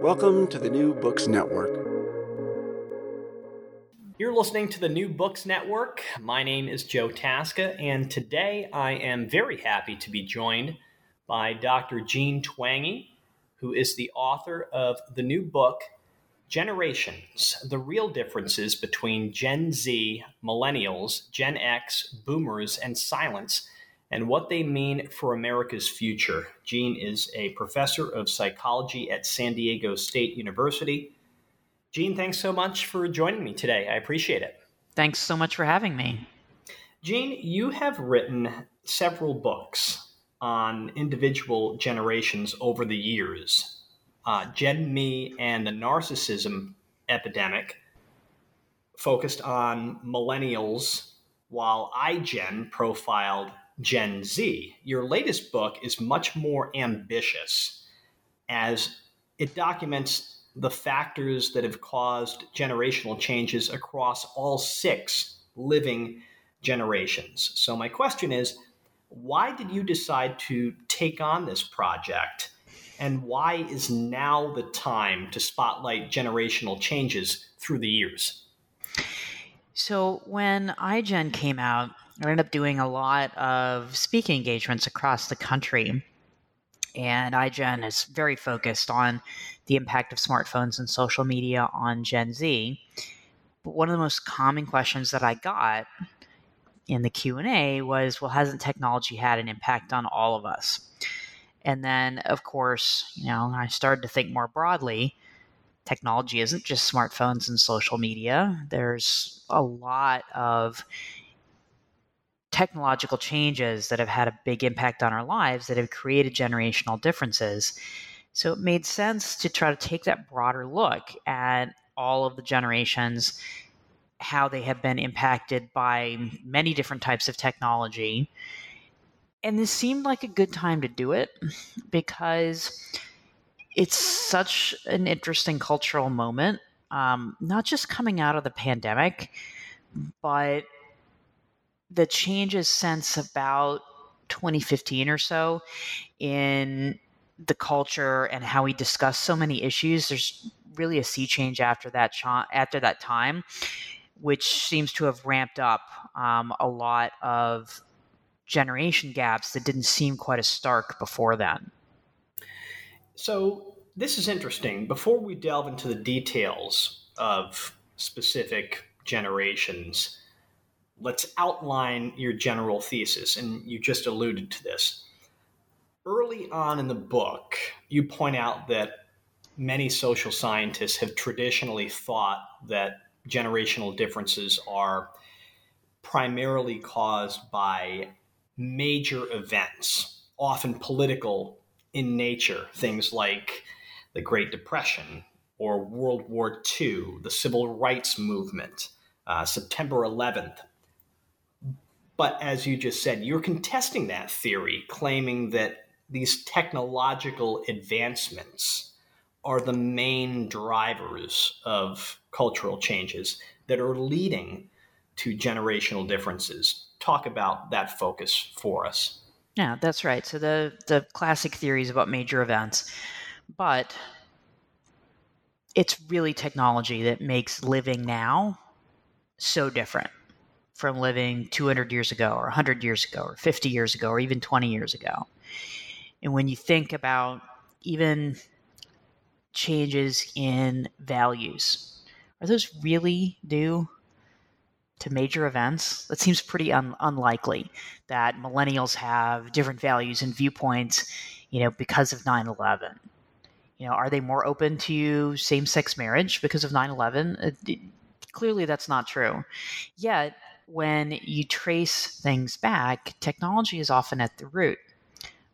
Welcome to the New Books Network. You're listening to the New Books Network. My name is Joe Tasca, and today I am very happy to be joined by Dr. Jean Twenge, who is the author of the new book, Generations, The Real Differences Between Gen Z, Millennials, Gen X, Boomers, and Silents, and What They Mean for America's Future. Jean is a professor of psychology at San Diego State University. Jean, thanks so much for joining me today. I appreciate it. Thanks so much for having me. Jean, you have written several books on individual generations over the years, Gen Me and the Narcissism Epidemic, focused on millennials, while iGen profiled Gen Z. Your latest book is much more ambitious as it documents the factors that have caused generational changes across all six living generations. So my question is, why did you decide to take on this project? And why is now the time to spotlight generational changes through the years? So when iGen came out, I ended up doing a lot of speaking engagements across the country, and iGen is very focused on the impact of smartphones and social media on Gen Z. But one of the most common questions that I got in the Q&A was, well, hasn't technology had an impact on all of us? And then, of course, I started to think more broadly. Technology isn't just smartphones and social media. There's a lot of technological changes that have had a big impact on our lives that have created generational differences. So it made sense to try to take that broader look at all of the generations, how they have been impacted by many different types of technology. And this seemed like a good time to do it because it's such an interesting cultural moment, not just coming out of the pandemic, but the changes since about 2015 or so in the culture and how we discuss so many issues. There's really a sea change after that time, which seems to have ramped up a lot of generation gaps that didn't seem quite as stark before then. So this is interesting. Before we delve into the details of specific generations, let's outline your general thesis, and you just alluded to this. Early on in the book, you point out that many social scientists have traditionally thought that generational differences are primarily caused by major events, often political in nature, things like the Great Depression or World War II, the Civil Rights Movement, September 11th. But as you just said, you're contesting that theory, claiming that these technological advancements are the main drivers of cultural changes that are leading to generational differences. Talk about that focus for us. Yeah, that's right. So the classic theories about major events, but it's really technology that makes living now so different from living 200 years ago or 100 years ago or 50 years ago or even 20 years ago. And when you think about even changes in values, are those really due to major events? That seems pretty unlikely that millennials have different values and viewpoints, because of 9/11. Are they more open to same-sex marriage because of 9/11? Clearly that's not true. Yet, when you trace things back, technology is often at the root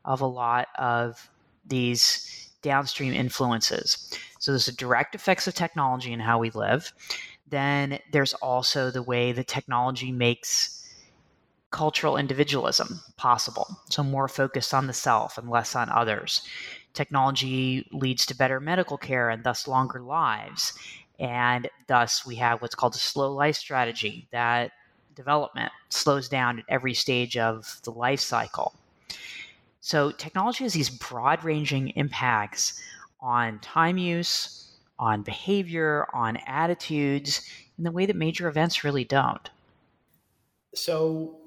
of a lot of these downstream influences. So there's the direct effects of technology and how we live. Then there's also the way that technology makes cultural individualism possible. So more focused on the self and less on others. Technology leads to better medical care and thus longer lives. And thus we have what's called a slow life strategy that development slows down at every stage of the life cycle. So technology has these broad-ranging impacts on time use, on behavior, on attitudes, in the way that major events really don't. So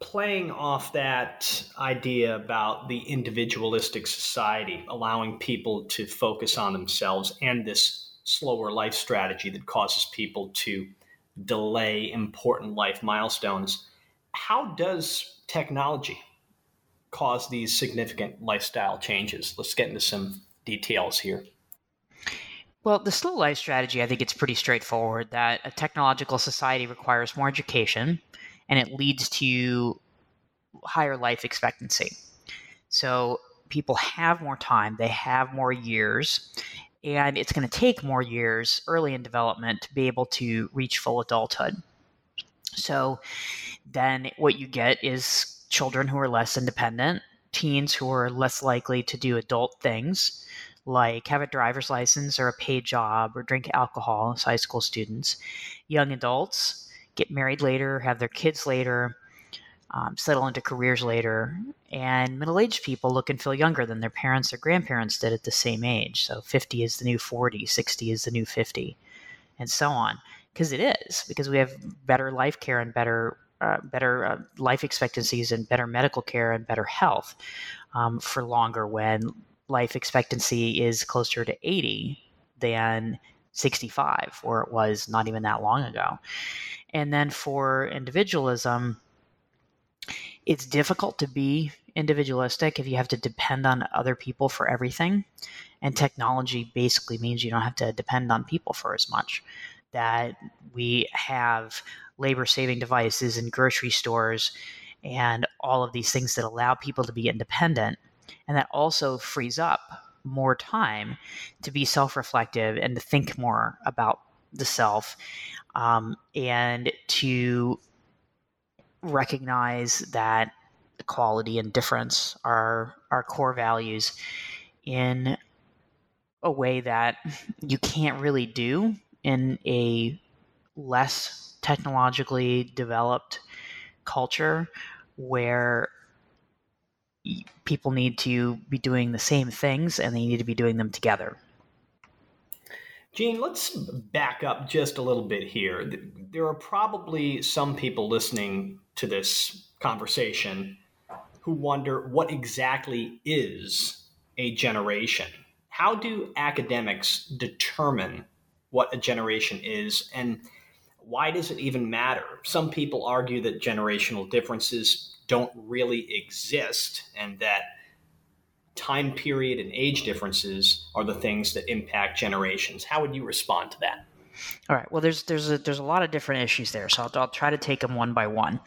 playing off that idea about the individualistic society, allowing people to focus on themselves and this slower life strategy that causes people to delay important life milestones, how does technology cause these significant lifestyle changes? Let's get into some details here. Well, the slow life strategy, I think it's pretty straightforward, that a technological society requires more education, and it leads to higher life expectancy. So people have more time, they have more years, and it's going to take more years early in development to be able to reach full adulthood. So then what you get is children who are less independent, teens who are less likely to do adult things, like have a driver's license or a paid job or drink alcohol as high school students. Young adults get married later, have their kids later, settle into careers later. And middle-aged people look and feel younger than their parents or grandparents did at the same age. So 50 is the new 40, 60 is the new 50, and so on. Because it is, because we have better life care and better life expectancies and better medical care and better health for longer when life expectancy is closer to 80 than 65, or it was not even that long ago. And then for individualism, it's difficult to be individualistic if you have to depend on other people for everything. And technology basically means you don't have to depend on people for as much. That we have labor-saving devices in grocery stores and all of these things that allow people to be independent. And that also frees up more time to be self-reflective and to think more about the self, and to recognize that equality and difference are our core values in a way that you can't really do in a less technologically developed culture where people need to be doing the same things and they need to be doing them together. Jean, let's back up just a little bit here. There are probably some people listening to this conversation who wonder what exactly is a generation. How do academics determine what a generation is, and why does it even matter? Some people argue that generational differences don't really exist and that time period and age differences are the things that impact generations. How would you respond to that? All right. Well, there's a lot of different issues there, so I'll try to take them one by one.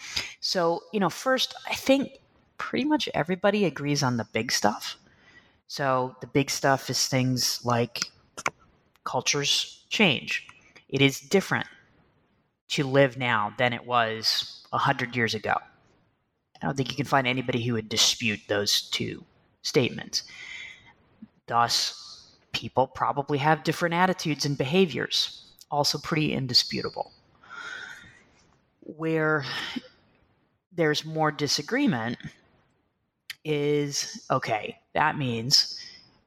So, first, I think pretty much everybody agrees on the big stuff. So the big stuff is things like cultures change. It is different to live now than it was 100 years ago. I don't think you can find anybody who would dispute those two statements. Thus, people probably have different attitudes and behaviors, also pretty indisputable. Where there's more disagreement is, okay, that means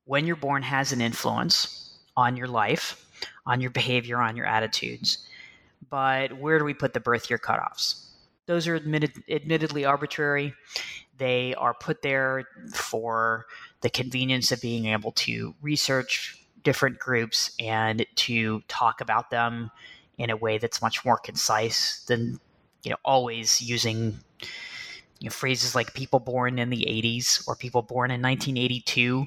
when you're born has an influence on your life, on your behavior, on your attitudes. But where do we put the birth year cutoffs? Those are admittedly arbitrary. They are put there for the convenience of being able to research different groups and to talk about them in a way that's much more concise than, always using phrases like people born in the 80s or people born in 1982.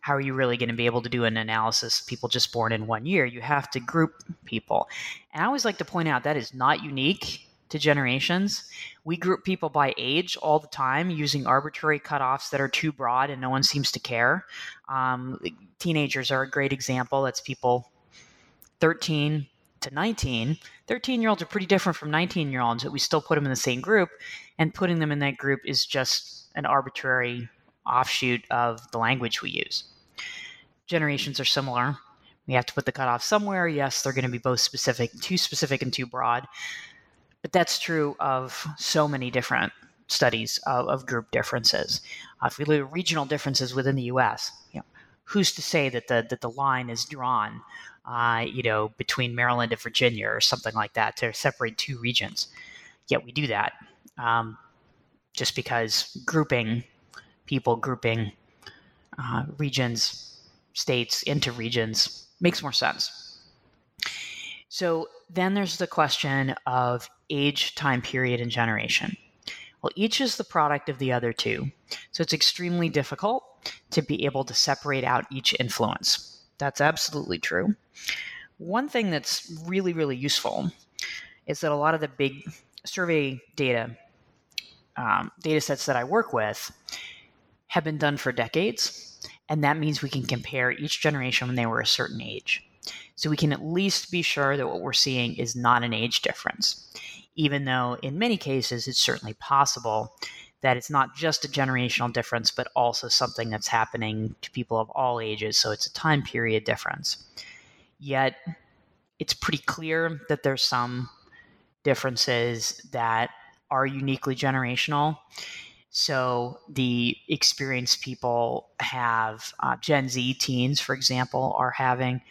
How are you really going to be able to do an analysis of people just born in one year? You have to group people. And I always like to point out that is not unique to generations. We group people by age all the time using arbitrary cutoffs that are too broad and no one seems to care. Teenagers are a great example. That's people 13 to 19. 13-year-olds are pretty different from 19-year-olds, but we still put them in the same group. And putting them in that group is just an arbitrary offshoot of the language we use. Generations are similar. We have to put the cutoff somewhere. Yes, they're going to be both too specific and too broad. But that's true of so many different studies of group differences. If we look at regional differences within the U.S., who's to say that the line is drawn, between Maryland and Virginia or something like that to separate two regions? Yet we do that just because grouping regions, states into regions makes more sense. So then there's the question of age, time period, and generation. Well, each is the product of the other two. So it's extremely difficult to be able to separate out each influence. That's absolutely true. One thing that's really, really useful is that a lot of the big survey data, data sets that I work with have been done for decades. And that means we can compare each generation when they were a certain age. So we can at least be sure that what we're seeing is not an age difference, even though in many cases it's certainly possible that it's not just a generational difference, but also something that's happening to people of all ages. So it's a time period difference. Yet it's pretty clear that there's some differences that are uniquely generational. So the experienced people have, Gen Z teens, for example, are having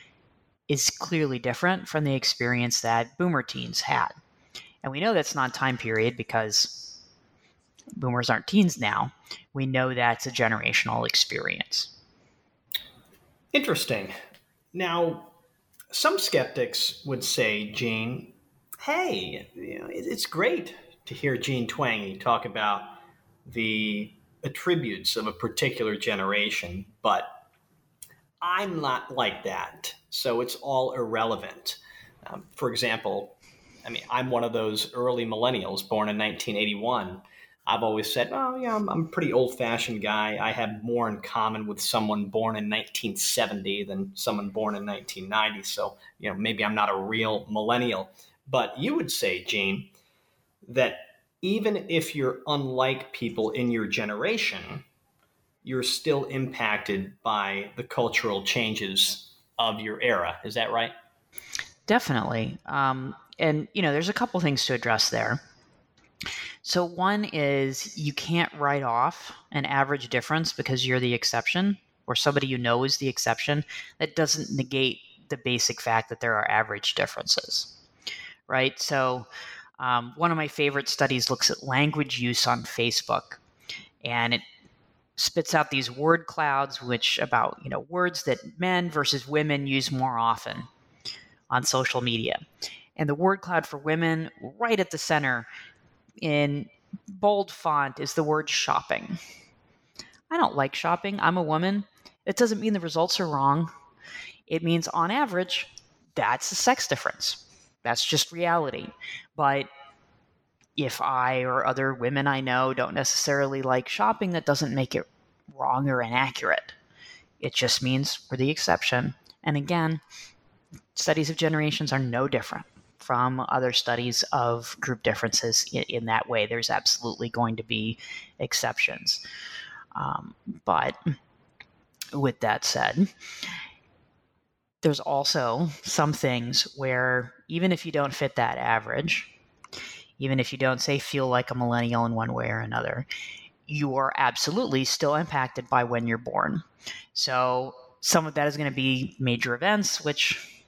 is clearly different from the experience that boomer teens had. And we know that's not time period because boomers aren't teens now. We know that's a generational experience. Interesting. Now, some skeptics would say, Jean, hey, it's great to hear Jean Twenge talk about the attributes of a particular generation, but I'm not like that, so it's all irrelevant. For example, I'm one of those early millennials born in 1981. I've always said, I'm a pretty old-fashioned guy. I have more in common with someone born in 1970 than someone born in 1990. So, maybe I'm not a real millennial. But you would say, Jean, that even if you're unlike people in your generation, you're still impacted by the cultural changes of your era. Is that right? Definitely. And, there's a couple things to address there. So one is you can't write off an average difference because you're the exception or somebody is the exception. That doesn't negate the basic fact that there are average differences, right? So one of my favorite studies looks at language use on Facebook, and it spits out these word clouds, which about, words that men versus women use more often on social media. And the word cloud for women, right at the center in bold font, is the word shopping. I don't like shopping. I'm a woman. It doesn't mean the results are wrong. It means on average, that's a sex difference. That's just reality. But if I or other women I know don't necessarily like shopping, that doesn't make it wrong or inaccurate. It just means we're the exception. And again, studies of generations are no different from other studies of group differences in that way. There's absolutely going to be exceptions. But with that said, there's also some things where even if you don't fit that average, even if you don't feel like a millennial in one way or another, you are absolutely still impacted by when you're born. So some of that is going to be major events, which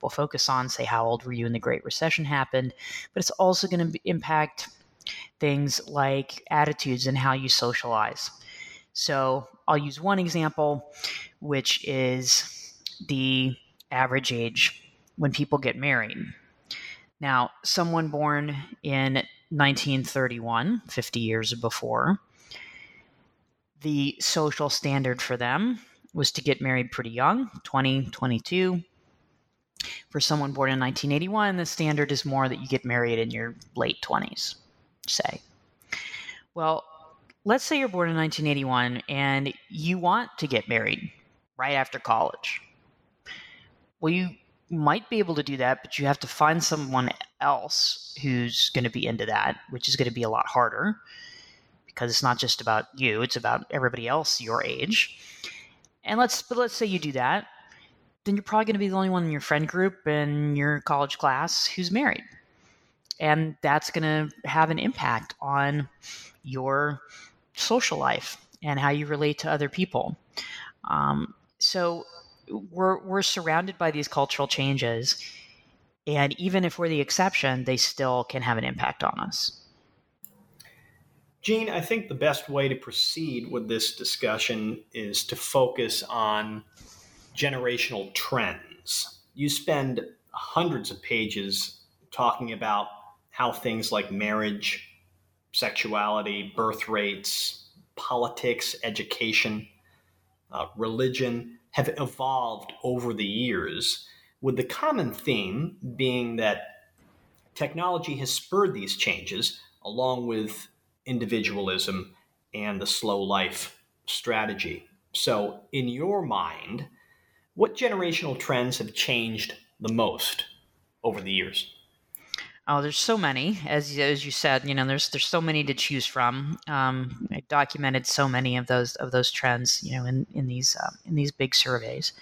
we'll focus on, say, how old were you when the Great Recession happened, but it's also going to impact things like attitudes and how you socialize. So I'll use one example, which is the average age when people get married. Now, someone born in 1931, 50 years before, the social standard for them was to get married pretty young, 20, 22. For someone born in 1981, the standard is more that you get married in your late 20s, say. Well, let's say you're born in 1981 and you want to get married right after college. Well, you might be able to do that, but you have to find someone else who's going to be into that, which is going to be a lot harder because it's not just about you, it's about everybody else your age. And let's say you do that. Then you're probably going to be the only one in your friend group and your college class who's married. And that's going to have an impact on your social life and how you relate to other people. So we're surrounded by these cultural changes, and even if we're the exception, they still can have an impact on us. Jean, I think the best way to proceed with this discussion is to focus on generational trends. You spend hundreds of pages talking about how things like marriage, sexuality, birth rates, politics, education, religion have evolved over the years, with the common theme being that technology has spurred these changes along with individualism and the slow life strategy. So in your mind, what generational trends have changed the most over the years? Oh, there's so many, as you said. You know, there's so many to choose from. I documented so many of those trends, you know, in these big surveys.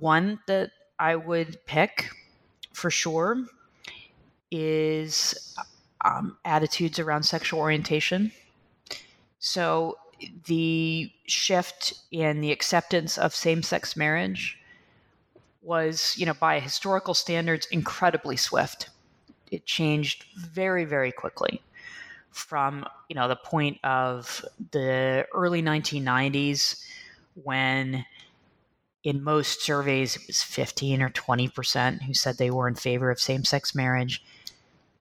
One that I would pick for sure is attitudes around sexual orientation. So the shift in the acceptance of same-sex marriage was, you know, by historical standards, incredibly swift. It changed very, very quickly from, you know, the point of the early 1990s, when in most surveys, it was 15 or 20% who said they were in favor of same-sex marriage,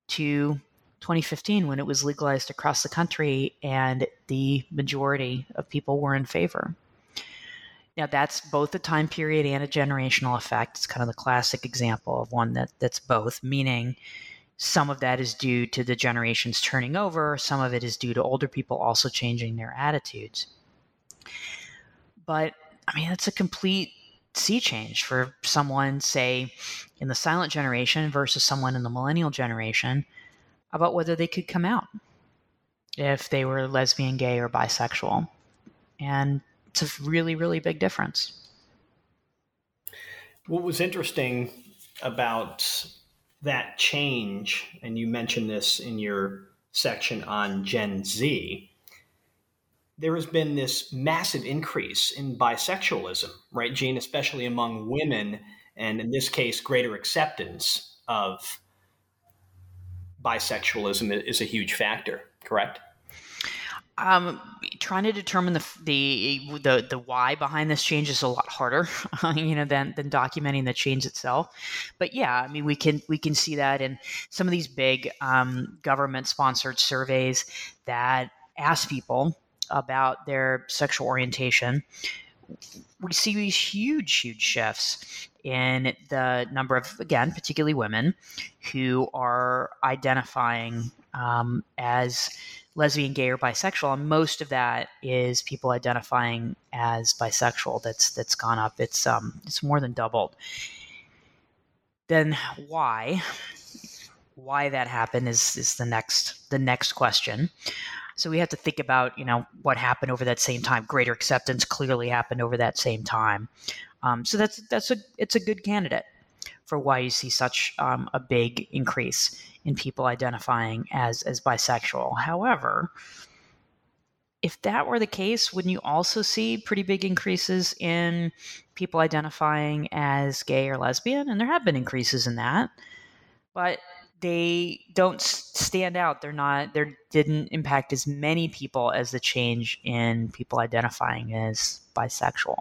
to 2015, when it was legalized across the country and the majority of people were in favor. Now, that's both a time period and a generational effect. It's kind of the classic example of one that's both, meaning some of that is due to the generations turning over. Some of it is due to older people also changing their attitudes. But, I mean, that's a complete sea change for someone, say, in the Silent generation versus someone in the Millennial generation about whether they could come out if they were lesbian, gay, or bisexual. And it's a really, really big difference. What was interesting about that change, and you mentioned this in your section on Gen Z, there has been this massive increase in bisexualism, right, Jean, especially among women, and in this case, greater acceptance of bisexualism is a huge factor, correct? Trying to determine the why behind this change is a lot harder, you know, than documenting the change itself. But yeah, I mean, we can see that in some of these big government-sponsored surveys that ask people about their sexual orientation. We see these huge, huge shifts in the number of, again, particularly women who are identifying as lesbian, gay, or bisexual, and most of that is people identifying as bisexual. That's gone up. It's more than doubled. Then why that happened is the next question. So we have to think about, you know, what happened over that same time. Greater acceptance clearly happened over that same time. So it's a good candidate for why you see such a big increase in people identifying as bisexual. However, if that were the case, wouldn't you also see pretty big increases in people identifying as gay or lesbian? And there have been increases in that, but they don't stand out. They didn't impact as many people as the change in people identifying as bisexual.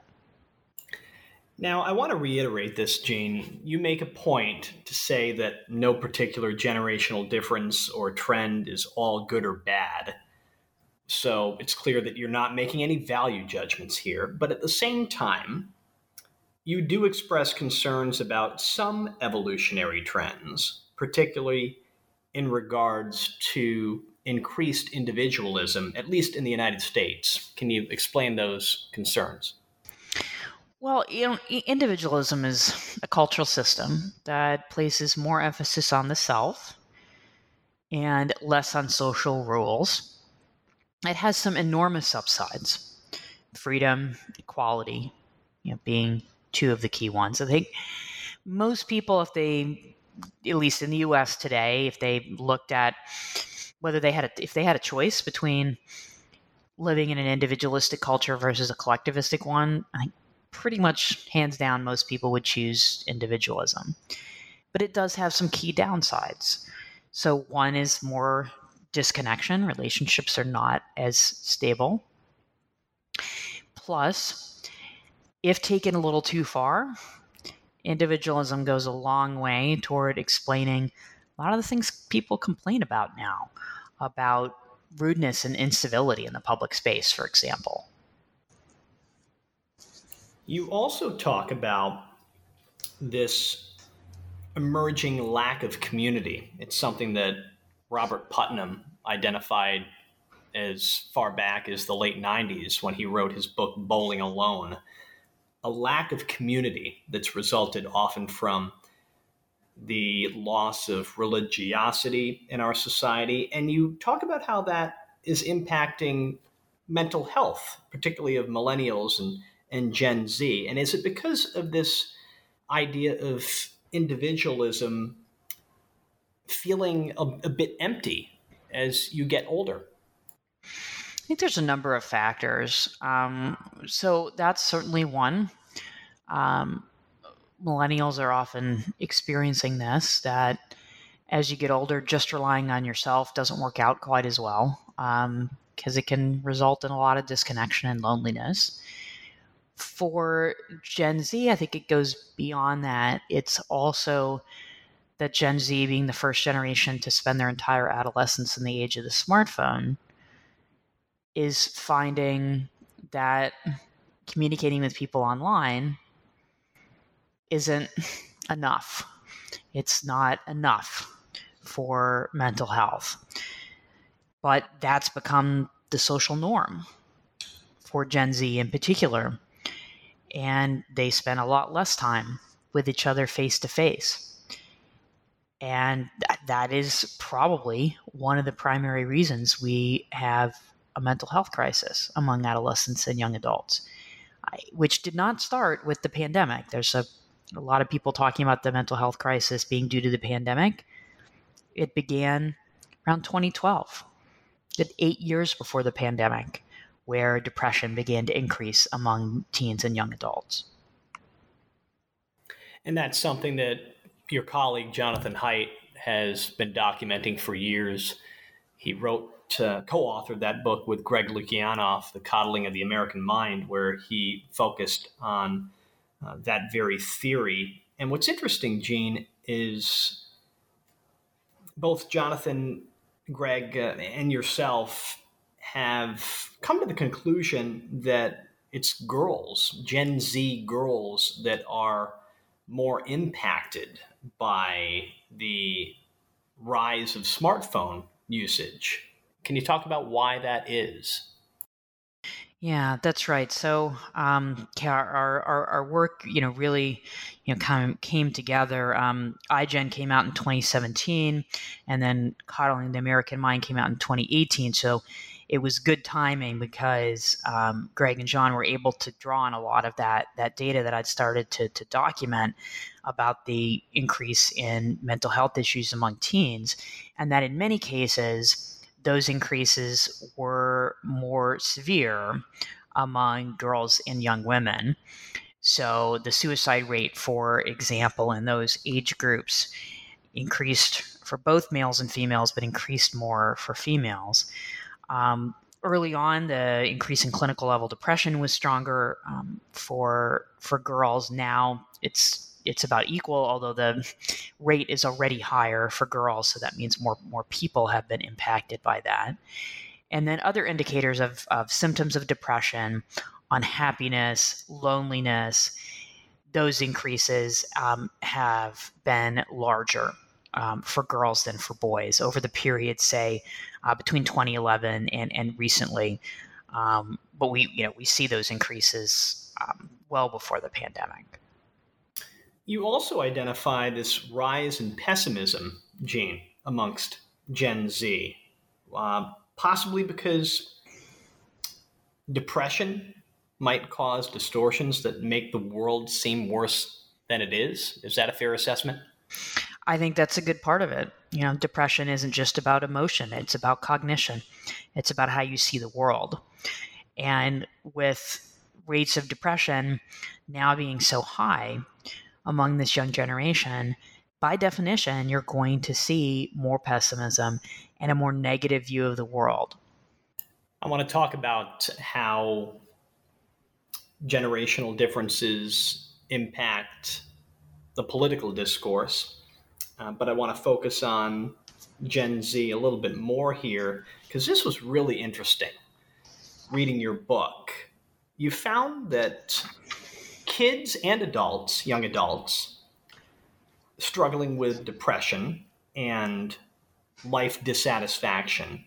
Now, I want to reiterate this, Jean. You make a point to say that no particular generational difference or trend is all good or bad. So it's clear that you're not making any value judgments here. But at the same time, you do express concerns about some evolutionary trends, particularly in regards to increased individualism, at least in the United States. Can you explain those concerns? Well, you know, individualism is a cultural system that places more emphasis on the self and less on social rules. It has some enormous upsides: freedom, equality, you know, being two of the key ones. I think most people, if they, at least in the U.S. today, if they looked at whether they had a choice between living in an individualistic culture versus a collectivistic one, I think pretty much hands down most people would choose individualism. But it does have some key downsides. So one is more disconnection. Relationships are not as stable. Plus, if taken a little too far, individualism goes a long way toward explaining a lot of the things people complain about now, about rudeness and incivility in the public space, for example. You also talk about this emerging lack of community. It's something that Robert Putnam identified as far back as the late 90s when he wrote his book, Bowling Alone, a lack of community that's resulted often from the loss of religiosity in our society. And you talk about how that is impacting mental health, particularly of millennials and Gen Z. And is it because of this idea of individualism feeling a bit empty as you get older? I think there's a number of factors. So that's certainly one. Millennials are often experiencing this, that as you get older, just relying on yourself doesn't work out quite as well, because it can result in a lot of disconnection and loneliness. For Gen Z, I think it goes beyond that. It's also that Gen Z, being the first generation to spend their entire adolescence in the age of the smartphone, is finding that communicating with people online isn't enough. It's not enough for mental health. But that's become the social norm for Gen Z in particular. And they spend a lot less time with each other face to face. And that is probably one of the primary reasons we have a mental health crisis among adolescents and young adults, which did not start with the pandemic. There's a lot of people talking about the mental health crisis being due to the pandemic. It began around 2012, 8 years before the pandemic, where depression began to increase among teens and young adults. And that's something that your colleague, Jonathan Haidt, has been documenting for years. He co-authored that book with Greg Lukianoff, The Coddling of the American Mind, where he focused on that very theory. And what's interesting, Jean, is both Jonathan, Greg, and yourself have come to the conclusion that it's girls, Gen Z girls, that are more impacted by the rise of smartphone usage. Can you talk about why that is? Yeah, that's right. So our work, really, kind of came together. iGen came out in 2017, and then Coddling the American Mind came out in 2018. So it was good timing because Greg and John were able to draw on a lot of that data that I'd started to document about the increase in mental health issues among teens, and that in many cases those increases were more severe among girls and young women. So the suicide rate, for example, in those age groups increased for both males and females, but increased more for females. Early on, the increase in clinical level depression was stronger for girls. Now it's about equal, although the rate is already higher for girls. So that means more people have been impacted by that. And then other indicators of symptoms of depression, unhappiness, loneliness, those increases have been larger for girls than for boys over the period, say, between 2011 and recently. But we see those increases well before the pandemic. You also identify this rise in pessimism, Jean, amongst Gen Z, possibly because depression might cause distortions that make the world seem worse than it is. Is that a fair assessment? I think that's a good part of it. You know, depression isn't just about emotion. It's about cognition. It's about how you see the world. And with rates of depression now being so high among this young generation, by definition, you're going to see more pessimism and a more negative view of the world. I want to talk about how generational differences impact the political discourse, but I want to focus on Gen Z a little bit more here, because this was really interesting. Reading your book, you found that kids and adults, young adults, struggling with depression and life dissatisfaction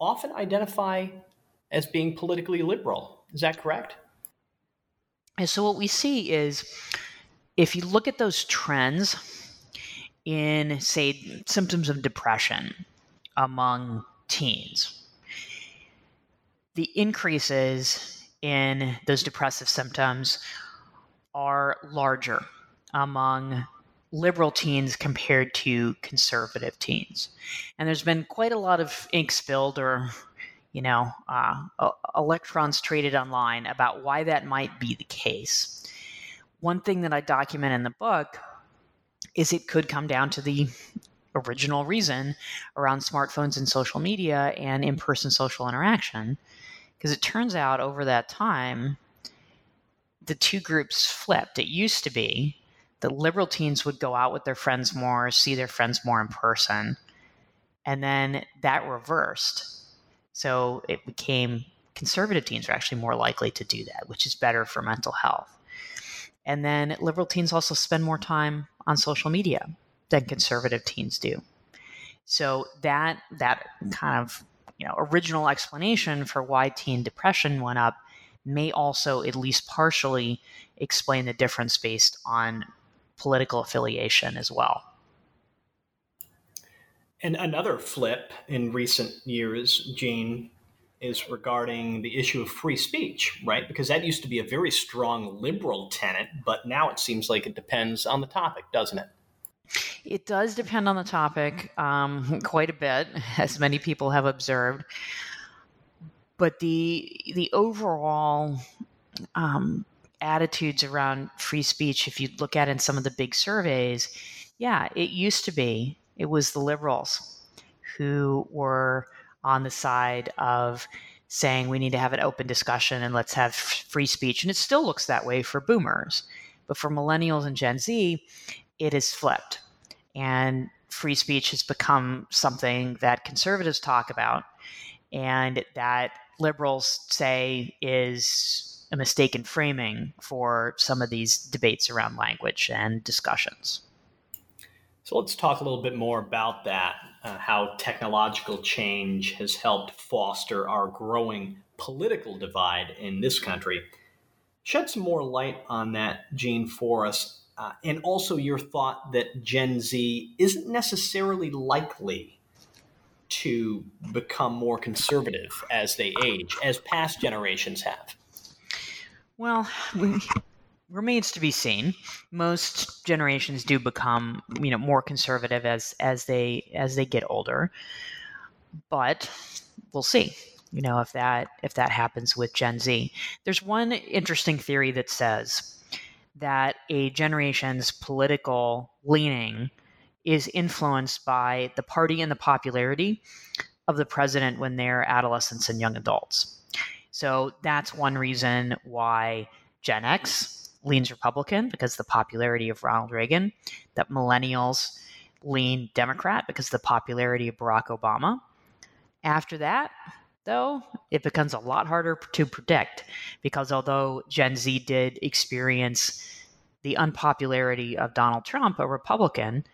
often identify as being politically liberal. Is that correct? And so what we see is, if you look at those trends in, say, symptoms of depression among teens, the increases in those depressive symptoms are larger among liberal teens compared to conservative teens. And there's been quite a lot of ink spilled, or electrons traded online about why that might be the case. One thing that I document in the book is it could come down to the original reason around smartphones and social media and in-person social interaction, because it turns out over that time, the two groups flipped. It used to be that liberal teens would go out with their friends more, see their friends more in person, and then that reversed. So it became conservative teens are actually more likely to do that, which is better for mental health. And then liberal teens also spend more time on social media than conservative teens do. So that kind of original explanation for why teen depression went up may also at least partially explain the difference based on political affiliation as well. And another flip in recent years, Jean, is regarding the issue of free speech, right? Because that used to be a very strong liberal tenet, but now it seems like it depends on the topic, doesn't it? It does depend on the topic quite a bit, as many people have observed. But the overall attitudes around free speech, if you look at in some of the big surveys, yeah, it used to be it was the liberals who were on the side of saying we need to have an open discussion and let's have free speech. And it still looks that way for boomers. But for millennials and Gen Z, it is flipped. And free speech has become something that conservatives talk about and that liberals say is a mistaken framing for some of these debates around language and discussions. So let's talk a little bit more about that, how technological change has helped foster our growing political divide in this country. Shed some more light on that, Jean, for us, and also your thought that Gen Z isn't necessarily likely to become more conservative as they age, as past generations have. Well, remains to be seen. Most generations do become, more conservative as they get older, but we'll see, if that happens with Gen Z. There's one interesting theory that says that a generation's political leaning is influenced by the party and the popularity of the president when they're adolescents and young adults. So that's one reason why Gen X leans Republican because the popularity of Ronald Reagan, that millennials lean Democrat because the popularity of Barack Obama. After that, though, it becomes a lot harder to predict because although Gen Z did experience the unpopularity of Donald Trump, a Republican,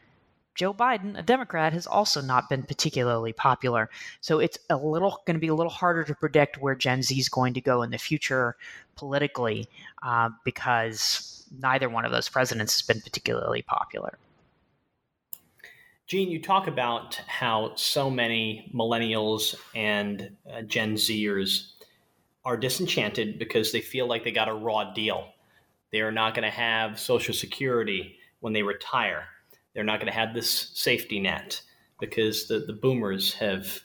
Joe Biden, a Democrat, has also not been particularly popular. So it's going to be a little harder to predict where Gen Z is going to go in the future politically because neither one of those presidents has been particularly popular. Jean, you talk about how so many millennials and Gen Zers are disenchanted because they feel like they got a raw deal. They are not going to have Social Security when they retire. They're not going to have this safety net because the boomers have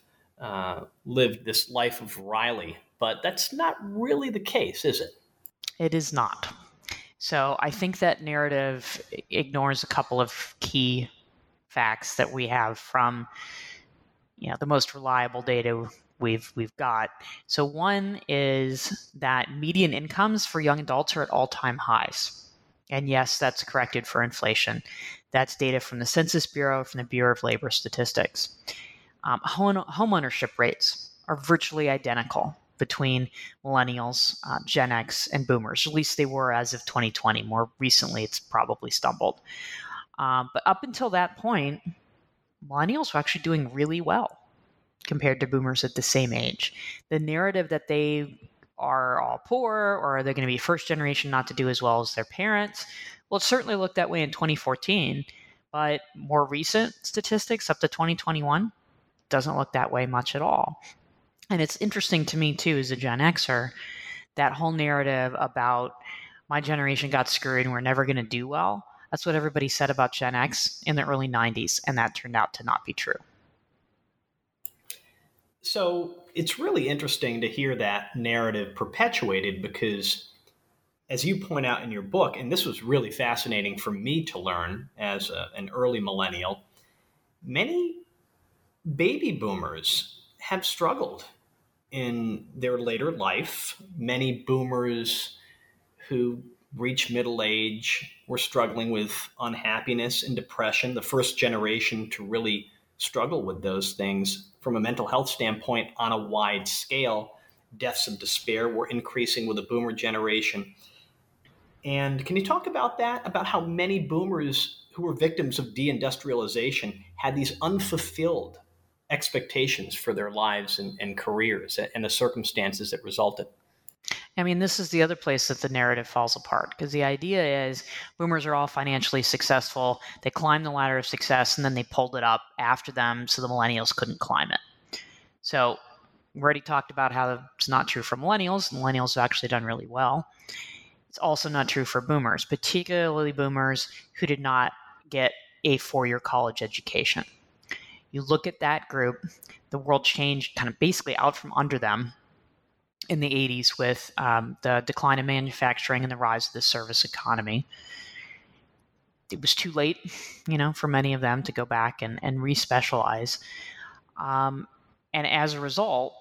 lived this life of Riley. But that's not really the case, is it? It is not. So I think that narrative ignores a couple of key facts that we have from, you know, the most reliable data we've got. So one is that median incomes for young adults are at all-time highs. And yes, that's corrected for inflation. That's data from the Census Bureau, from the Bureau of Labor Statistics. Homeownership rates are virtually identical between millennials, Gen X, and boomers. At least they were as of 2020. More recently, it's probably stumbled. But up until that point, millennials were actually doing really well compared to boomers at the same age. The narrative that they are all poor, or they're going to be first generation not to do as well as their parents, well, it certainly looked that way in 2014, but more recent statistics up to 2021 doesn't look that way much at all. And it's interesting to me, too, as a Gen Xer, that whole narrative about my generation got screwed and we're never going to do well. That's what everybody said about Gen X in the early 90s, and that turned out to not be true. So it's really interesting to hear that narrative perpetuated because, as you point out in your book, and this was really fascinating for me to learn as an early millennial, many baby boomers have struggled in their later life. Many boomers who reach middle age were struggling with unhappiness and depression, the first generation to really struggle with those things from a mental health standpoint on a wide scale. Deaths of despair were increasing with the boomer generation. And can you talk about that, about how many boomers who were victims of deindustrialization had these unfulfilled expectations for their lives and careers and the circumstances that resulted? I mean, this is the other place that the narrative falls apart, because the idea is boomers are all financially successful. They climbed the ladder of success and then they pulled it up after them so the millennials couldn't climb it. So we already talked about how it's not true for millennials. Millennials have actually done really well. It's also not true for boomers, particularly boomers who did not get a four-year college education. You look at that group, the world changed kind of basically out from under them in the 80s with the decline of manufacturing and the rise of the service economy. It was too late, you know, for many of them to go back and re-specialize. And as a result,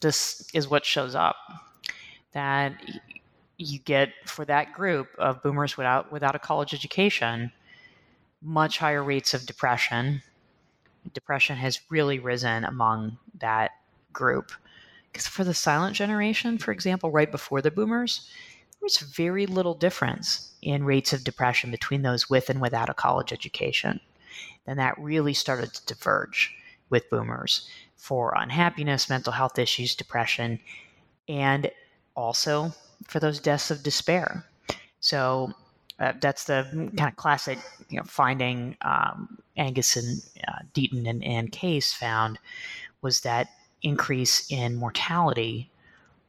this is what shows up, that you get for that group of boomers without a college education, much higher rates of depression. Depression has really risen among that group. Because for the silent generation, for example, right before the boomers, there was very little difference in rates of depression between those with and without a college education. Then that really started to diverge with boomers for unhappiness, mental health issues, depression, and also for those deaths of despair. So that's the kind of classic, you know, finding Angus and Deaton and Case found, was that increase in mortality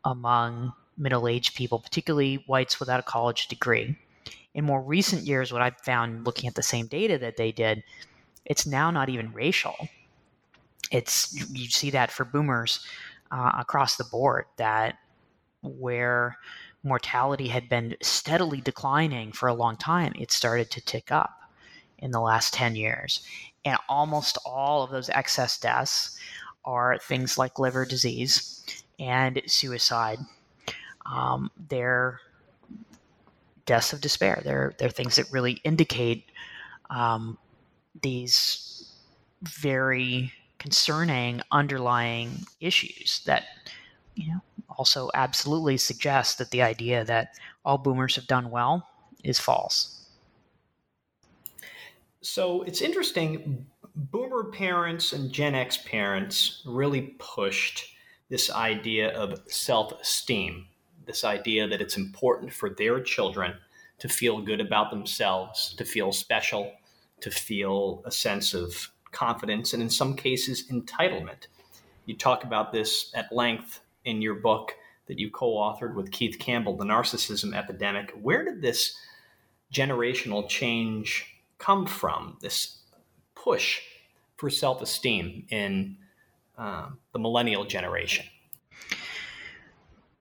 among middle-aged people, particularly whites without a college degree. In more recent years, what I've found looking at the same data that they did, it's now not even racial. It's, you see that for boomers across the board, that where mortality had been steadily declining for a long time, it started to tick up in the last 10 years. And almost all of those excess deaths are things like liver disease and suicide. They're deaths of despair. They're things that really indicate these very concerning underlying issues that, you know, also absolutely suggest that the idea that all boomers have done well is false. So it's interesting. Boomer parents and Gen X parents really pushed this idea of self-esteem, this idea that it's important for their children to feel good about themselves, to feel special, to feel a sense of confidence, and in some cases, entitlement. You talk about this at length in your book that you co-authored with Keith Campbell, The Narcissism Epidemic. Where did this generational change come from, this push for self-esteem in the millennial generation?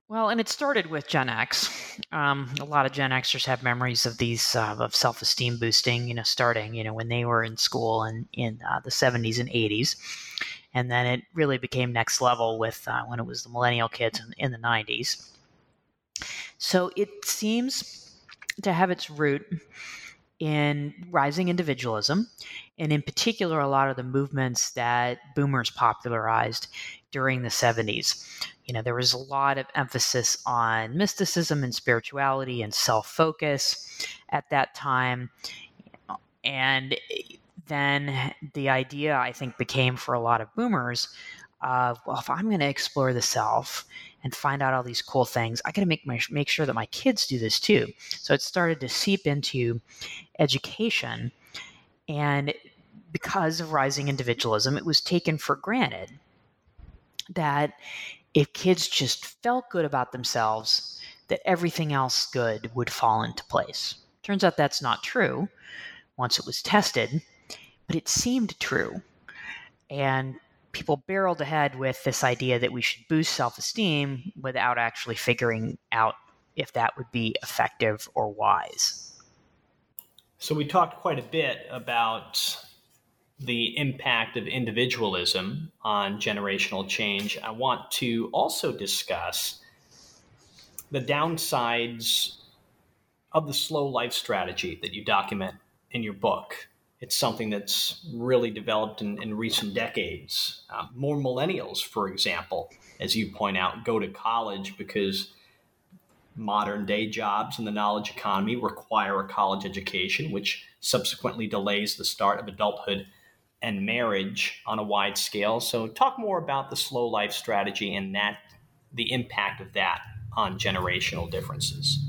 Well, and it started with Gen X. A lot of Gen Xers have memories of these of self-esteem boosting, starting, when they were in school in the 70s and 80s. And then it really became next level with when it was the millennial kids in the 90s. So it seems to have its root in rising individualism, and in particular, a lot of the movements that boomers popularized during the 70s. There was a lot of emphasis on mysticism and spirituality and self-focus at that time. And then the idea, I think, became for a lot of boomers of, well, if I'm going to explore the self and find out all these cool things, I got to make sure that my kids do this too. So it started to seep into education. And because of rising individualism, it was taken for granted that if kids just felt good about themselves, that everything else good would fall into place. Turns out that's not true once it was tested, but it seemed true. And people barreled ahead with this idea that we should boost self-esteem without actually figuring out if that would be effective or wise. So we talked quite a bit about the impact of individualism on generational change. I want to also discuss the downsides of the slow life strategy that you document in your book. It's something that's really developed in recent decades. More millennials, for example, as you point out, go to college because modern day jobs in the knowledge economy require a college education, which subsequently delays the start of adulthood and marriage on a wide scale. So talk more about the slow life strategy and the impact of that on generational differences.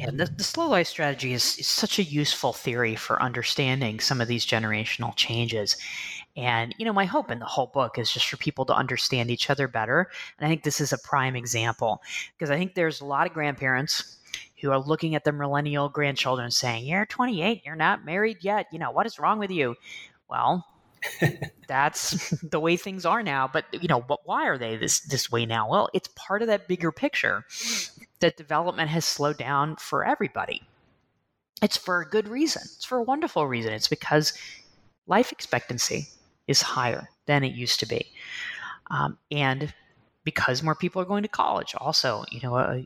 And the slow life strategy is such a useful theory for understanding some of these generational changes. And, my hope in the whole book is just for people to understand each other better. And I think this is a prime example, because I think there's a lot of grandparents who are looking at the millennial grandchildren saying, you're 28, you're not married yet. What is wrong with you? Well, that's the way things are now. But, but why are they this way now? Well, it's part of that bigger picture that development has slowed down for everybody. It's for a good reason. It's for a wonderful reason. It's because life expectancy is higher than it used to be. And because more people are going to college, also,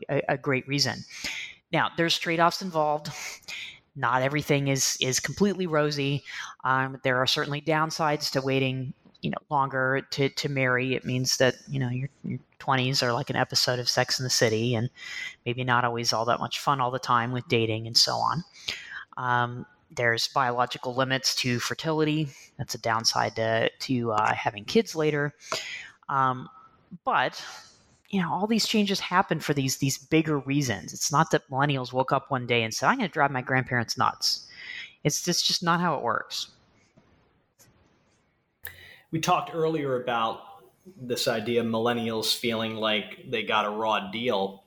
a great reason. Now, there's trade-offs involved. Not everything is completely rosy. There are certainly downsides to waiting, longer to marry. It means that, your 20s are like an episode of Sex and the City, and maybe not always all that much fun all the time with dating and so on. There's biological limits to fertility. That's a downside to having kids later. But all these changes happen for these bigger reasons. It's not that millennials woke up one day and said, I'm going to drive my grandparents nuts. It's just not how it works. We talked earlier about this idea of millennials feeling like they got a raw deal.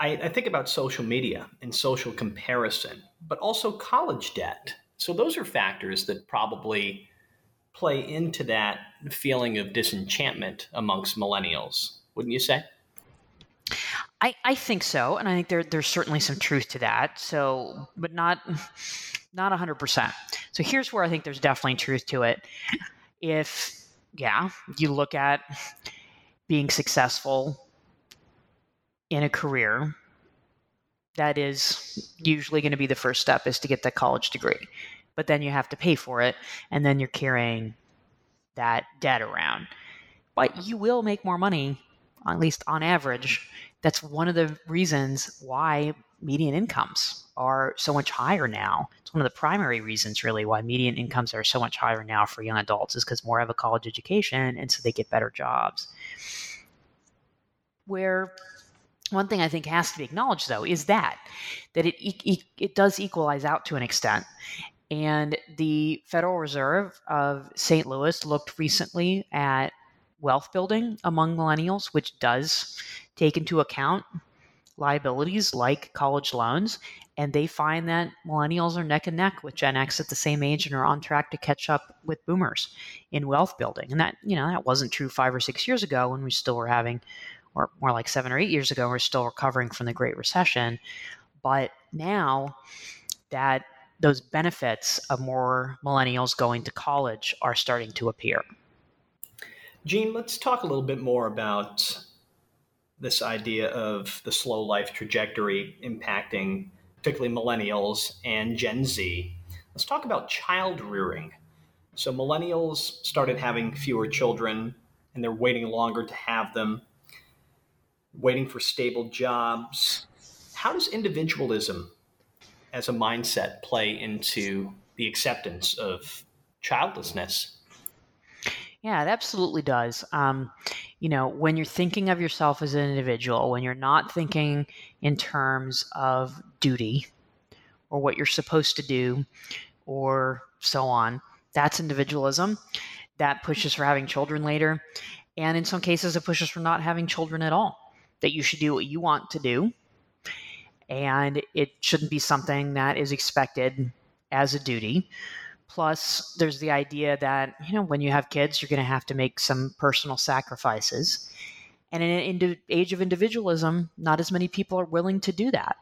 I think about social media and social comparison, but also college debt. So those are factors that probably play into that feeling of disenchantment amongst millennials, wouldn't you say? I think so. And I think there's certainly some truth to that. So, but not 100%. So here's where I think there's definitely truth to it. If, you look at being successful in a career, that is usually going to be the first step, is to get that college degree. But then you have to pay for it, and then you're carrying that debt around. But you will make more money, at least on average. That's one of the reasons why median incomes are so much higher now. It's one of the primary reasons, really, why median incomes are so much higher now for young adults, is because more have a college education, and so they get better jobs. Where one thing I think has to be acknowledged, though, is that it does equalize out to an extent. And the Federal Reserve of St. Louis looked recently at wealth building among millennials, which does take into account liabilities like college loans, and they find that millennials are neck and neck with Gen X at the same age and are on track to catch up with boomers in wealth building. And that, you know, that wasn't true 5 or 6 years ago when we still were having, or more like 7 or 8 years ago, we're still recovering from the Great Recession. But now that those benefits of more millennials going to college are starting to appear. Jean, let's talk a little bit more about this idea of the slow life trajectory impacting particularly millennials and Gen Z. Let's talk about child rearing. So millennials started having fewer children and they're waiting longer to have them, waiting for stable jobs. How does individualism as a mindset play into the acceptance of childlessness? Yeah, it absolutely does. You know, when you're thinking of yourself as an individual, when you're not thinking in terms of duty or what you're supposed to do or so on, that's individualism. That pushes for having children later. And in some cases, it pushes for not having children at all, that you should do what you want to do. And it shouldn't be something that is expected as a duty. Plus, there's the idea that, you know, when you have kids, you're going to have to make some personal sacrifices. And in the age of individualism, not as many people are willing to do that.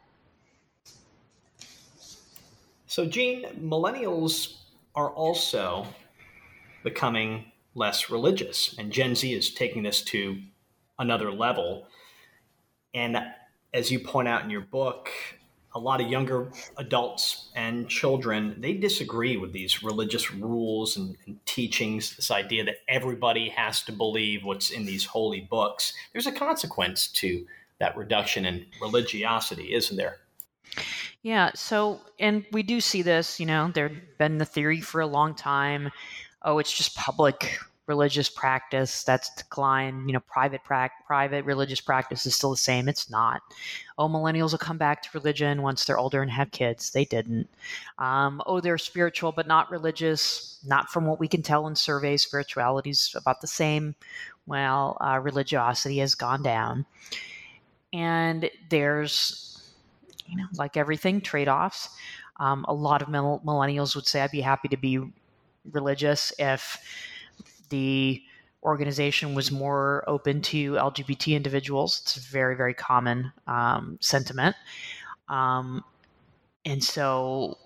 So, Jean, millennials are also becoming less religious, and Gen Z is taking this to another level. And as you point out in your book, a lot of younger adults and children, they disagree with these religious rules and teachings, this idea that everybody has to believe what's in these holy books. There's a consequence to that reduction in religiosity, isn't there? Yeah. So, and we do see this, you know, there's been the theory for a long time. Oh, it's just public religious practice that's declined, you know, private religious practice is still the same. It's not. Oh, millennials will come back to religion once they're older and have kids. They didn't. Oh, they're spiritual, but not religious. Not from what we can tell in surveys, spirituality's about the same. Well, religiosity has gone down. And there's, you know, like everything, trade-offs. A lot of millennials would say, I'd be happy to be religious if the organization was more open to LGBT individuals. It's a very, very common sentiment. And so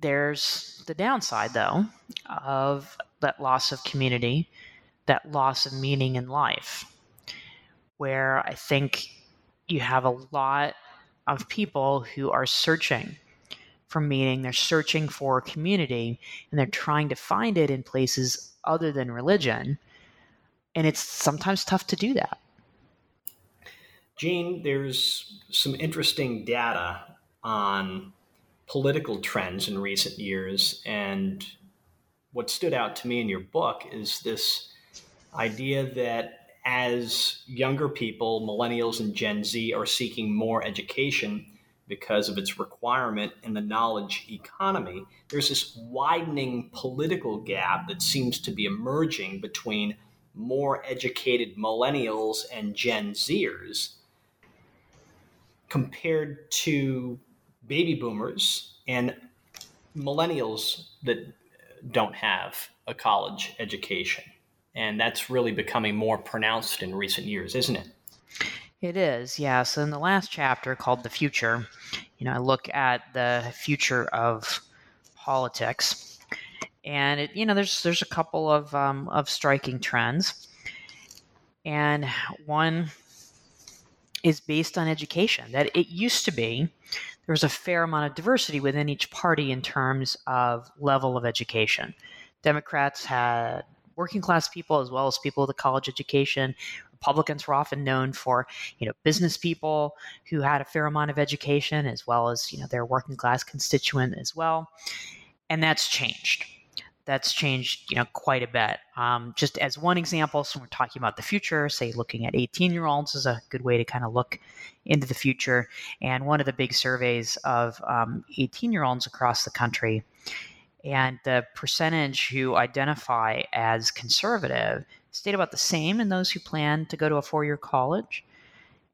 there's the downside, though, of that loss of community, that loss of meaning in life, where I think you have a lot of people who are searching for meaning. They're searching for community, and they're trying to find it in places other than religion, and it's sometimes tough to do that. Jean, there's some interesting data on political trends in recent years, and what stood out to me in your book is this idea that as younger people, millennials and Gen Z, are seeking more education because of its requirement in the knowledge economy, there's this widening political gap that seems to be emerging between more educated millennials and Gen Zers compared to baby boomers and millennials that don't have a college education. And that's really becoming more pronounced in recent years, isn't it? It is, yeah. So in the last chapter called The Future, you know, I look at the future of politics, and it, you know, there's a couple of striking trends, and one is based on education. That it used to be there was a fair amount of diversity within each party in terms of level of education. Democrats had working class people as well as people with a college education. Republicans were often known for, you know, business people who had a fair amount of education as well as, you know, their working class constituent as well. And that's changed. That's changed, you know, quite a bit. Just as one example, so we're talking about the future, say looking at 18-year-olds is a good way to kind of look into the future. And one of the big surveys of 18-year-olds across the country, and the percentage who identify as conservative stayed about the same in those who planned to go to a four-year college.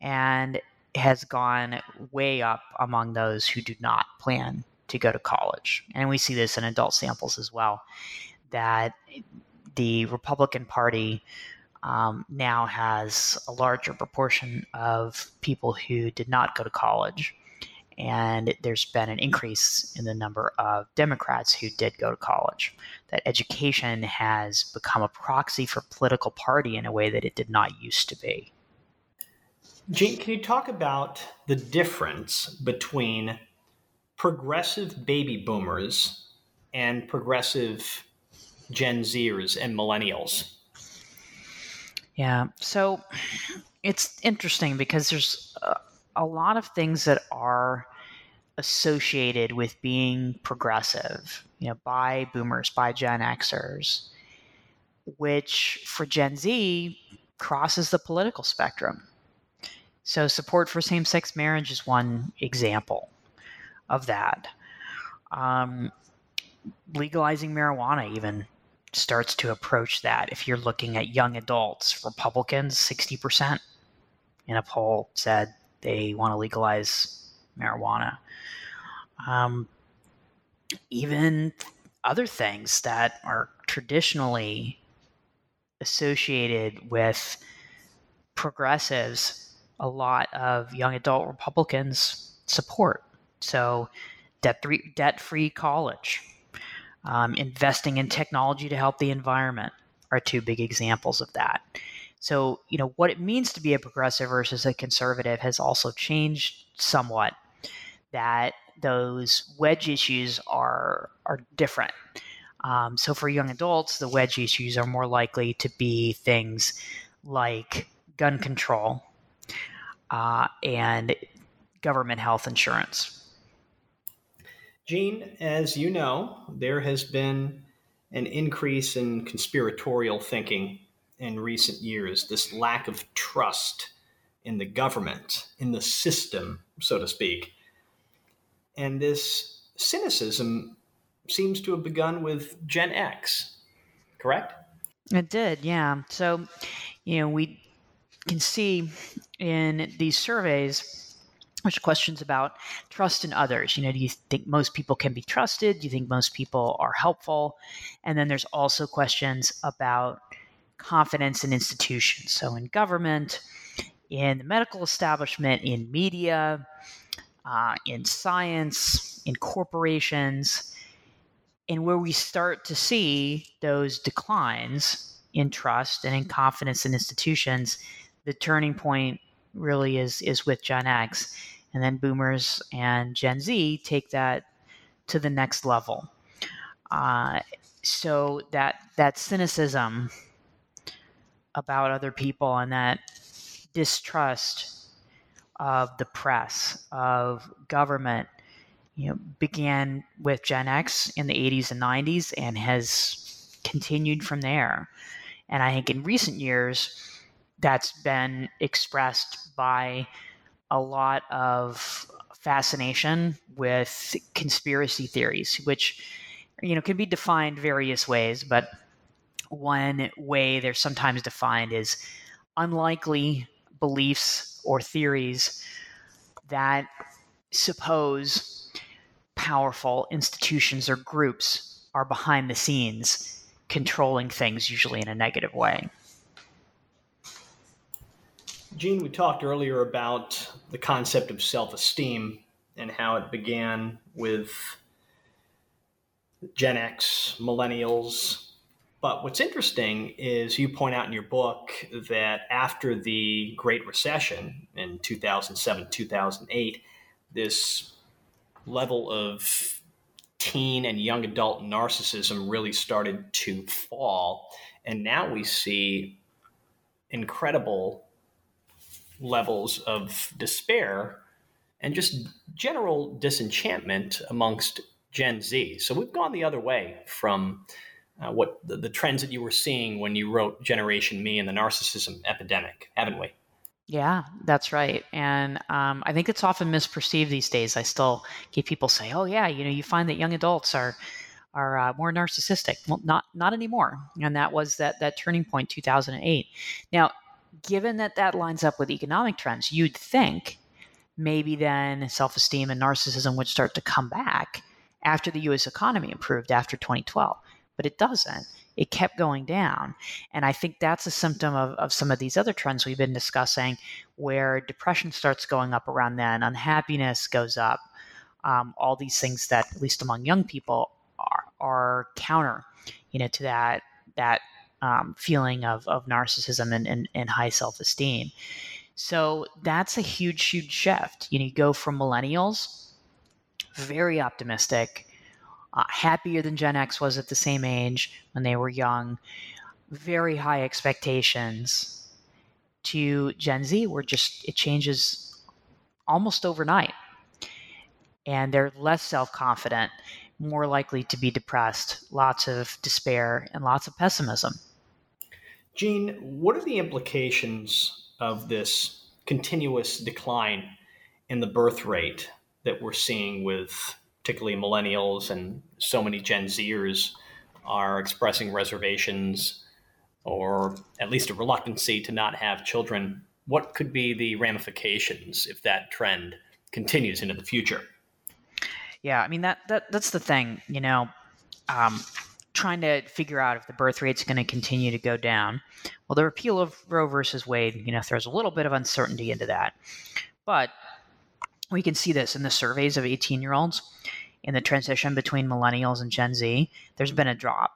And has gone way up among those who do not plan to go to college. And we see this in adult samples as well, that the Republican Party now has a larger proportion of people who did not go to college. And there's been an increase in the number of Democrats who did go to college, that education has become a proxy for political party in a way that it did not used to be. Jean, can you talk about the difference between progressive baby boomers and progressive Gen Zers and millennials? Yeah, so it's interesting because there's a lot of things that are associated with being progressive, by boomers, by Gen Xers, which for Gen Z crosses the political spectrum. So support for same-sex marriage is one example of that. Legalizing marijuana even starts to approach that. If you're looking at young adults, Republicans, 60% in a poll said they want to legalize marijuana. Even other things that are traditionally associated with progressives, a lot of young adult Republicans support. So debt-free college, investing in technology to help the environment are two big examples of that. So, what it means to be a progressive versus a conservative has also changed somewhat, that those wedge issues are different. So for young adults, the wedge issues are more likely to be things like gun control and government health insurance. Jean, as you know, there has been an increase in conspiratorial thinking in recent years, this lack of trust in the government, in the system, so to speak. And this cynicism seems to have begun with Gen X, correct? It did, yeah. So, we can see in these surveys, there's questions about trust in others. Do you think most people can be trusted? Do you think most people are helpful? And then there's also questions about confidence in institutions. So in government, in the medical establishment, in media, in science, in corporations, and where we start to see those declines in trust and in confidence in institutions, the turning point really is with Gen X. And then boomers and Gen Z take that to the next level. So that cynicism about other people and that distrust of the press, of government, began with Gen X in the 80s and 90s and has continued from there. And I think in recent years, that's been expressed by a lot of fascination with conspiracy theories, which, can be defined various ways, but one way they're sometimes defined is unlikely beliefs or theories that suppose powerful institutions or groups are behind the scenes controlling things, usually in a negative way. Jean, we talked earlier about the concept of self-esteem and how it began with Gen X, millennials. But what's interesting is you point out in your book that after the Great Recession in 2007, 2008, this level of teen and young adult narcissism really started to fall. And now we see incredible levels of despair and just general disenchantment amongst Gen Z. So we've gone the other way from what the trends that you were seeing when you wrote Generation Me and the Narcissism Epidemic, haven't we? Yeah, that's right. And I think it's often misperceived these days. I still get people say, "Oh, yeah, you find that young adults are more narcissistic." Well, not anymore. And that was that turning point, 2008. Now, given that lines up with economic trends, you'd think maybe then self-esteem and narcissism would start to come back after the U.S. economy improved after 2012. But it doesn't. It kept going down. And I think that's a symptom of some of these other trends we've been discussing, where depression starts going up around then, unhappiness goes up, all these things that, at least among young people, are counter, to that feeling of narcissism and high self-esteem. So that's a huge, huge shift. You go from millennials, very optimistic, happier than Gen X was at the same age when they were young, very high expectations, to Gen Z, where it changes almost overnight. And they're less self-confident, more likely to be depressed, lots of despair and lots of pessimism. Jean, what are the implications of this continuous decline in the birth rate that we're seeing with particularly millennials, and so many Gen Zers are expressing reservations or at least a reluctancy to not have children? What could be the ramifications if that trend continues into the future? Yeah, I mean, that's the thing, trying to figure out if the birth rate's going to continue to go down. Well, the repeal of Roe versus Wade, throws a little bit of uncertainty into that. But we can see this in the surveys of 18-year-olds in the transition between millennials and Gen Z. There's been a drop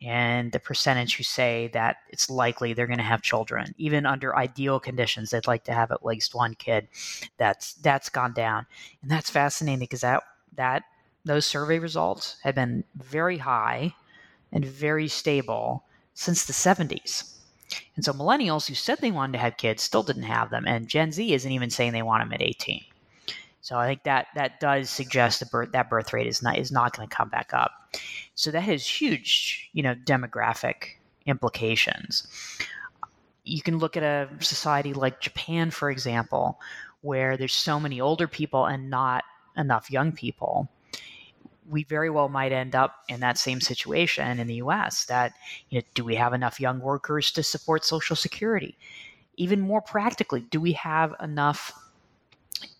in the percentage who say that it's likely they're going to have children. Even under ideal conditions, they'd like to have at least one kid. That's gone down. And that's fascinating, because those survey results have been very high and very stable since the 70s. And so millennials who said they wanted to have kids still didn't have them. And Gen Z isn't even saying they want them at 18. So I think that does suggest that birth rate is not going to come back up. So that has huge, demographic implications. You can look at a society like Japan, for example, where there's so many older people and not enough young people. We very well might end up in that same situation in the U.S. that, do we have enough young workers to support Social Security? Even more practically, do we have enough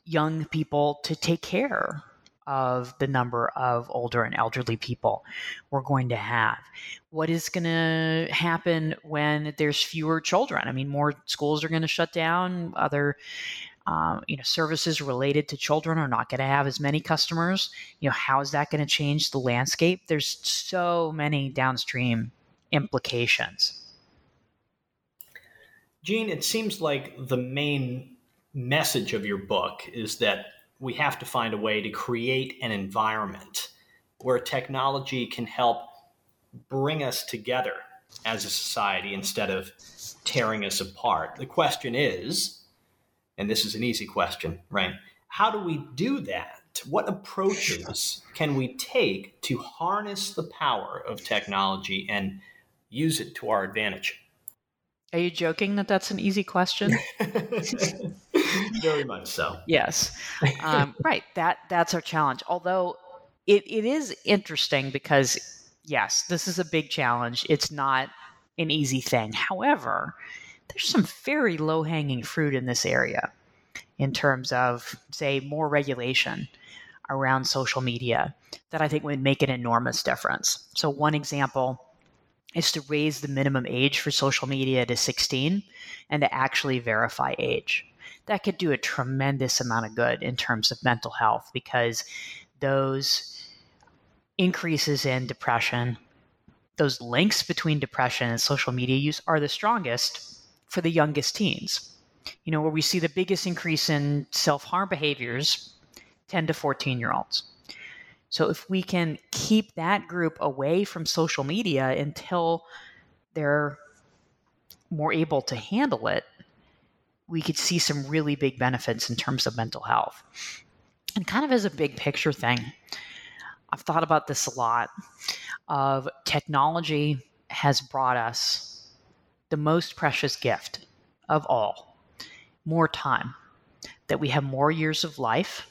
young people to take care of the number of older and elderly people we're going to have? What is going to happen when there's fewer children? I mean, more schools are going to shut down. Other services related to children are not going to have as many customers. How is that going to change the landscape? There's so many downstream implications. Jean, it seems like the main message of your book is that we have to find a way to create an environment where technology can help bring us together as a society instead of tearing us apart. The question is, and this is an easy question, right? How do we do that? What approaches can we take to harness the power of technology and use it to our advantage? Are you joking that that's an easy question? Very much so. Yes. Right. That's our challenge. Although it is interesting, because, yes, this is a big challenge. It's not an easy thing. However, there's some very low-hanging fruit in this area in terms of, say, more regulation around social media that I think would make an enormous difference. So one example is to raise the minimum age for social media to 16 and to actually verify age. That could do a tremendous amount of good in terms of mental health, because those increases in depression, those links between depression and social media use are the strongest for the youngest teens. Where we see the biggest increase in self-harm behaviors, 10 to 14-year-olds. So if we can keep that group away from social media until they're more able to handle it, we could see some really big benefits in terms of mental health. And kind of as a big picture thing, I've thought about this a lot, of technology has brought us the most precious gift of all, more time, that we have more years of life,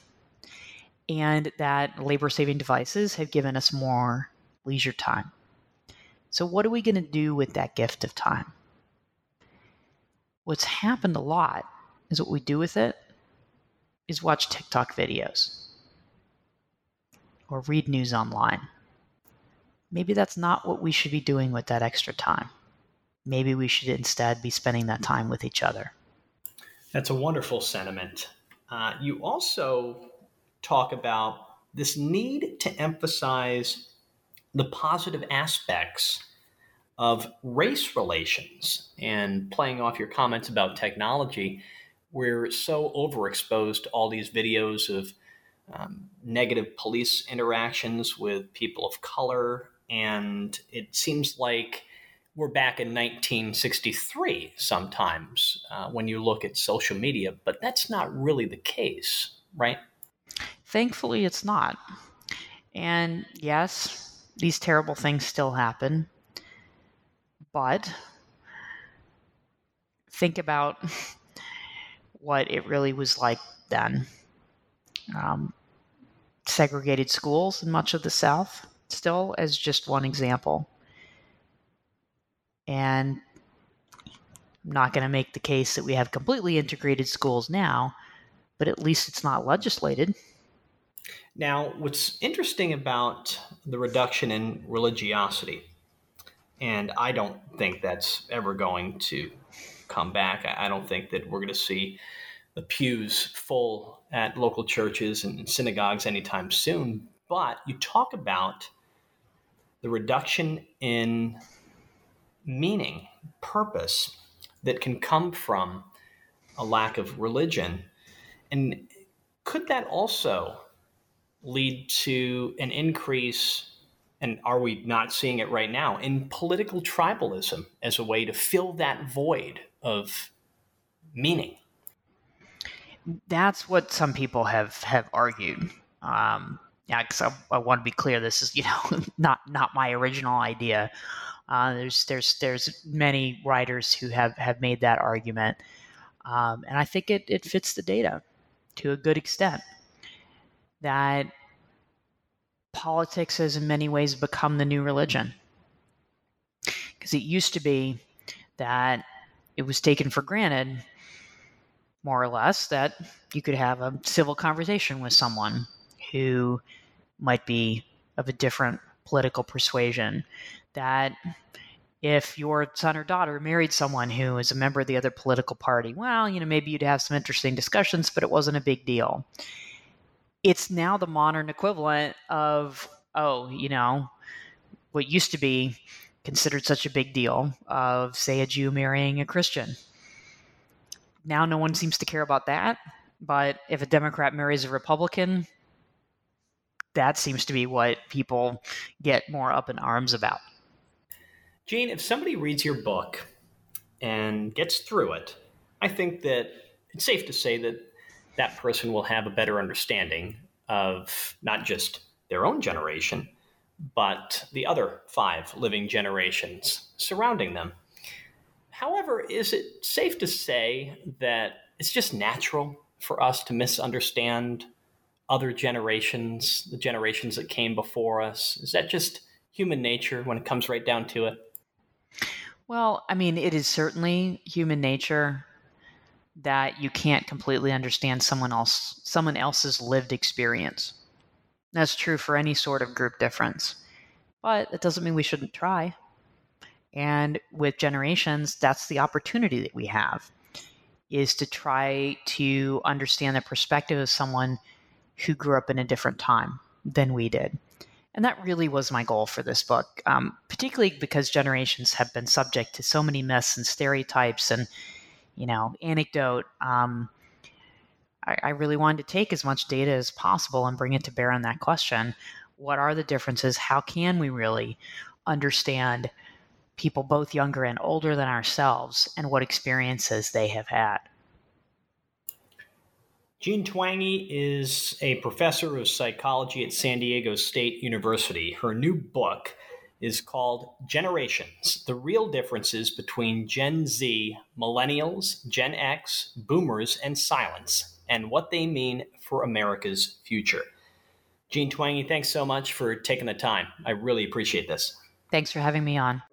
and that labor-saving devices have given us more leisure time. So what are we going to do with that gift of time? What's happened a lot is what we do with it is watch TikTok videos or read news online. Maybe that's not what we should be doing with that extra time. Maybe we should instead be spending that time with each other. That's a wonderful sentiment. You also talk about this need to emphasize the positive aspects of race relations, and playing off your comments about technology, we're so overexposed to all these videos of negative police interactions with people of color. And it seems like we're back in 1963 sometimes when you look at social media, but that's not really the case, right? Thankfully, it's not. And yes, these terrible things still happen. But think about what it really was like then. Segregated schools in much of the South, still as just one example. And I'm not going to make the case that we have completely integrated schools now, but at least it's not legislated. Now, what's interesting about the reduction in religiosity, and I don't think that's ever going to come back. I don't think that we're going to see the pews full at local churches and synagogues anytime soon. But you talk about the reduction in meaning, purpose that can come from a lack of religion. And could that also lead to an increase, and are we not seeing it right now, in political tribalism as a way to fill that void of meaning? That's what some people have argued. I want to be clear. This is, not my original idea. There's many writers who have made that argument. And I think it fits the data to a good extent, that politics has in many ways become the new religion, because it used to be that it was taken for granted, more or less, that you could have a civil conversation with someone who might be of a different political persuasion, that if your son or daughter married someone who is a member of the other political party, well, maybe you'd have some interesting discussions, but it wasn't a big deal. It's now the modern equivalent of, what used to be considered such a big deal of, say, a Jew marrying a Christian. Now no one seems to care about that, but if a Democrat marries a Republican, that seems to be what people get more up in arms about. Jean, if somebody reads your book and gets through it, I think that it's safe to say that person will have a better understanding of not just their own generation, but the other 5 living generations surrounding them. However, is it safe to say that it's just natural for us to misunderstand other generations, the generations that came before us? Is that just human nature when it comes right down to it? Well, it is certainly human nature that you can't completely understand someone else's lived experience. That's true for any sort of group difference, but that doesn't mean we shouldn't try. And with generations, that's the opportunity that we have, is to try to understand the perspective of someone who grew up in a different time than we did. And that really was my goal for this book, particularly because generations have been subject to so many myths and stereotypes and anecdote. I really wanted to take as much data as possible and bring it to bear on that question. What are the differences? How can we really understand people both younger and older than ourselves and what experiences they have had? Jean Twenge is a professor of psychology at San Diego State University. Her new book is called Generations, The Real Differences Between Gen Z, Millennials, Gen X, Boomers, and Silents, and What They Mean for America's Future. Jean Twenge, thanks so much for taking the time. I really appreciate this. Thanks for having me on.